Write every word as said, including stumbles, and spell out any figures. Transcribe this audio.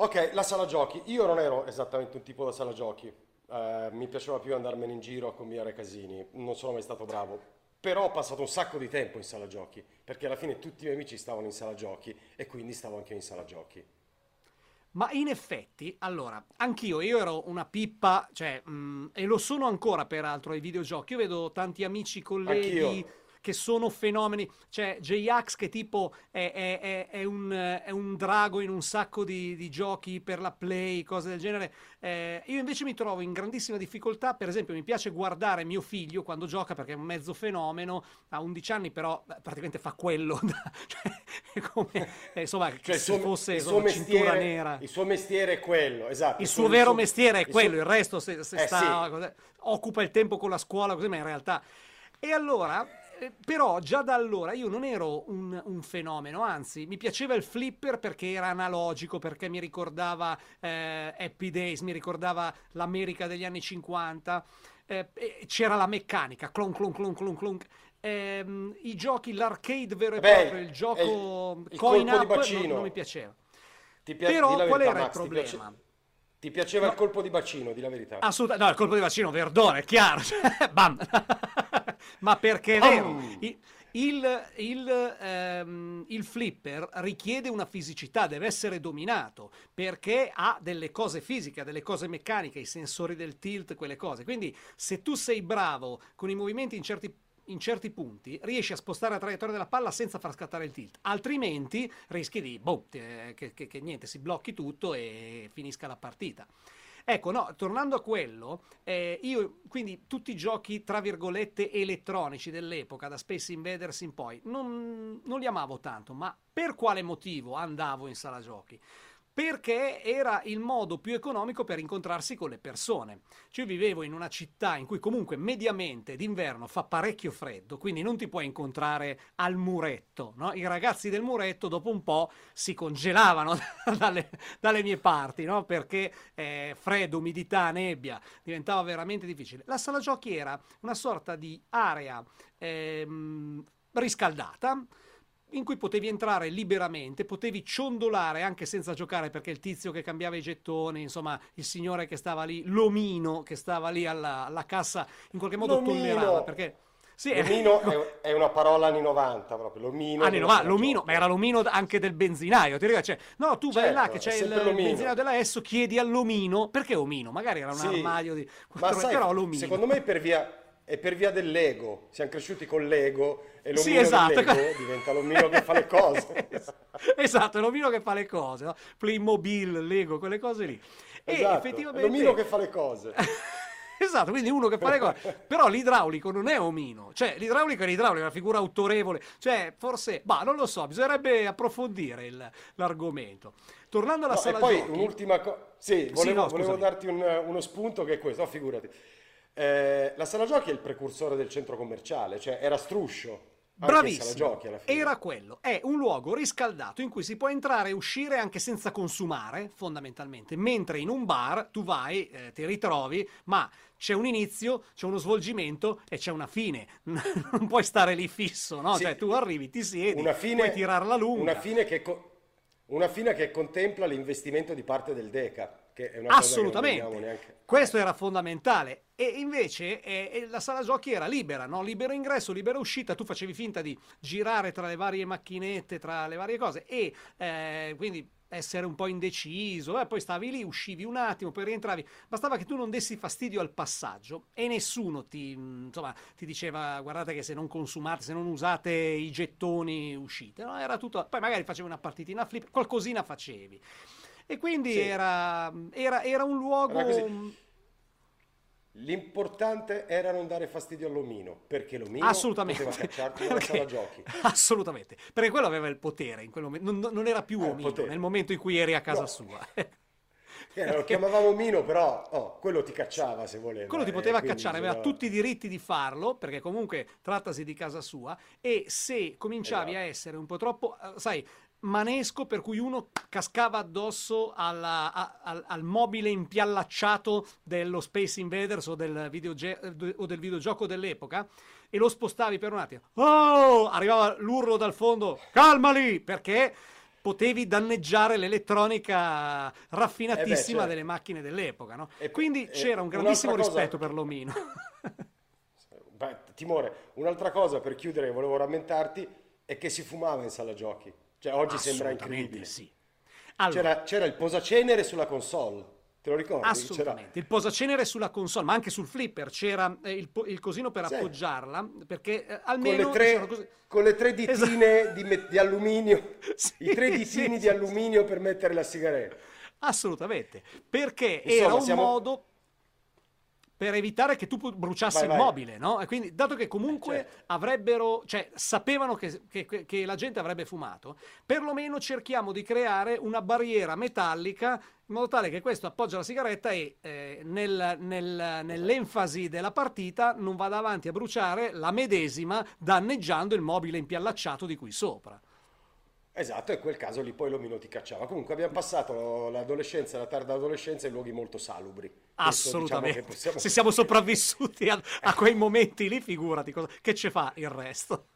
Ok, la sala giochi. Io non ero esattamente un tipo da sala giochi, eh, mi piaceva più andarmene in giro a combinare casini, non sono mai stato bravo. Però ho passato un sacco di tempo in sala giochi, perché alla fine tutti i miei amici stavano in sala giochi e quindi stavo anche io in sala giochi. Ma in effetti, allora, anch'io, io ero una pippa, cioè, mh, e lo sono ancora peraltro ai videogiochi. Io vedo tanti amici, colleghi... Anch'io. Che sono fenomeni, cioè J-Ax che tipo è, è, è, è, un, è un drago in un sacco di, di giochi per la Play, cose del genere. Eh, io invece mi trovo in grandissima difficoltà, per esempio mi piace guardare mio figlio quando gioca perché è un mezzo fenomeno, ha undici anni però praticamente fa quello, cioè, come, eh, insomma, cioè, se suo, fosse il suo mestiere, cintura nera. Il suo mestiere è quello, esatto. Il suo il vero suo, mestiere è il quello, suo... il resto se, se eh, sta, sì. cos'è, occupa il tempo con la scuola, così, ma in realtà... E allora... Però già da allora io non ero un, un fenomeno, anzi mi piaceva il flipper perché era analogico, perché mi ricordava eh, Happy Days, mi ricordava l'America degli anni cinquanta, eh, c'era la meccanica, clon clon clon clon clon, eh, i giochi, l'arcade vero e Beh, proprio, il gioco il, il coin up non, non mi piaceva. Ti piace, Però qual verità, era Max, il problema? Ti piace... Ti piaceva no. il colpo di bacino, di la verità? Assolutamente, no, il colpo di bacino, Verdone, è chiaro. Bam! Ma perché è vero, oh. il, il, il, ehm, il flipper richiede una fisicità, deve essere dominato, perché ha delle cose fisiche, delle cose meccaniche, i sensori del tilt, quelle cose. Quindi se tu sei bravo con i movimenti in certi in certi punti riesci a spostare la traiettoria della palla senza far scattare il tilt, altrimenti rischi di boh, che, che, che niente, si blocchi tutto e finisca la partita. Ecco, no, tornando a quello, eh, io quindi tutti i giochi tra virgolette elettronici dell'epoca, da Space Invaders in poi, non, non li amavo tanto, ma per quale motivo andavo in sala giochi? Perché era il modo più economico per incontrarsi con le persone. Cioè, io vivevo in una città in cui comunque mediamente d'inverno fa parecchio freddo, quindi non ti puoi incontrare al muretto, no? I ragazzi del muretto dopo un po' si congelavano dalle, dalle mie parti, no? Perché eh, freddo, umidità, nebbia, diventava veramente difficile. La sala giochi era una sorta di area ehm, riscaldata, in cui potevi entrare liberamente, potevi ciondolare anche senza giocare, perché il tizio che cambiava i gettoni, insomma il signore che stava lì, l'omino che stava lì alla, alla cassa, in qualche modo l'omino. tollerava, perché... Sì, l'omino è, è una parola anni novanta proprio, l'omino... Anni novanta, l'omino, ma era l'omino anche del benzinaio, ti ricordi? Cioè, no, tu vai certo, là che c'è il l'omino. benzinaio della Esso, chiedi all'omino, perché omino? Magari era un sì, armadio di... Ma sai, però l'omino. Secondo me per via... È per via dell'ego, siamo cresciuti con l'ego e l'omino sì, esatto. dell'ego diventa l'omino che fa le cose. Esatto, è l'omino che fa le cose, no? Playmobil, l'ego, quelle cose lì. E esatto, effettivamente... è l'omino che fa le cose. Esatto, quindi uno che fa le cose. Però l'idraulico non è omino, cioè l'idraulico è l'idraulico, è una figura autorevole, cioè forse, ma non lo so, bisognerebbe approfondire il, l'argomento. Tornando alla no, sala e poi giochi... un'ultima cosa, sì, volevo, sì, no, volevo darti un, uno spunto che è questo, oh, figurati. Eh, la sala giochi è il precursore del centro commerciale, cioè era Struscio. Bravissimo, giochi alla fine. Era quello, è un luogo riscaldato in cui si può entrare e uscire anche senza consumare fondamentalmente, mentre in un bar tu vai, eh, ti ritrovi, ma c'è un inizio, c'è uno svolgimento e c'è una fine, non puoi stare lì fisso, no? Sì. Cioè tu arrivi, ti siedi, una fine, puoi tirarla lunga. Una fine che... Co- Una fine che contempla l'investimento di parte del Deca, che è una assolutamente. Cosa che non vediamo neanche. Questo era fondamentale. E invece eh, la sala giochi era libera, no? Libero ingresso, libera uscita, tu facevi finta di girare tra le varie macchinette, tra le varie cose, e eh, quindi essere un po' indeciso, eh, poi stavi lì, uscivi un attimo, poi rientravi, bastava che tu non dessi fastidio al passaggio e nessuno ti, insomma, ti diceva guardate che se non consumate, se non usate i gettoni uscite, no? Era tutto, poi magari facevi una partitina flip, qualcosina facevi e quindi sì. era, era, era un luogo... Era l'importante era non dare fastidio all'omino, perché l'omino poteva cacciarti dalla sala giochi. Assolutamente, perché quello aveva il potere in quel momento, non, non era più eh, omino nel momento in cui eri a casa no. sua. Eh, lo chiamavamo Mino, però oh, quello ti cacciava se voleva. Quello ti poteva eh, cacciare, aveva tutti i diritti di farlo, perché comunque trattasi di casa sua, e se cominciavi esatto. a essere un po' troppo, sai, manesco, per cui uno cascava addosso alla, a, al, al mobile impiallacciato dello Space Invaders o del, videoge- o del videogioco dell'epoca, e lo spostavi per un attimo. Oh! Arrivava l'urlo dal fondo, calmali! Perché... potevi danneggiare l'elettronica raffinatissima eh beh, certo. delle macchine dell'epoca, no? E, quindi e, c'era un grandissimo rispetto cosa... per l'omino. Beh, Timore, un'altra cosa per chiudere, volevo rammentarti, è che si fumava in sala giochi. Cioè oggi sembra incredibile. Sì. Allora, c'era il posacenere sulla console. Te lo ricordi? Assolutamente, il posacenere sulla console, ma anche sul flipper c'era eh, il, il cosino per sì. appoggiarla, perché eh, almeno con le tre, diciamo così... con le tre ditine esatto. di, di alluminio, sì, i tre ditini sì, di sì, alluminio sì. per mettere la sigaretta. Assolutamente, perché Insomma, era un siamo... modo per evitare che tu bruciassi vai, il vai. mobile, no? E quindi, dato che comunque eh, certo. avrebbero, cioè sapevano che, che, che la gente avrebbe fumato, perlomeno cerchiamo di creare una barriera metallica in modo tale che questo appoggia la sigaretta e eh, nel, nel, nell'enfasi della partita non vada avanti a bruciare la medesima, danneggiando il mobile impiallacciato di qui sopra. Esatto, e quel caso lì poi l'omino ti cacciava. Comunque abbiamo passato l'adolescenza, la tarda adolescenza in luoghi molto salubri. Assolutamente. Questo, diciamo, possiamo... Se siamo sopravvissuti a, a quei momenti lì, figurati cosa... che ci fa il resto.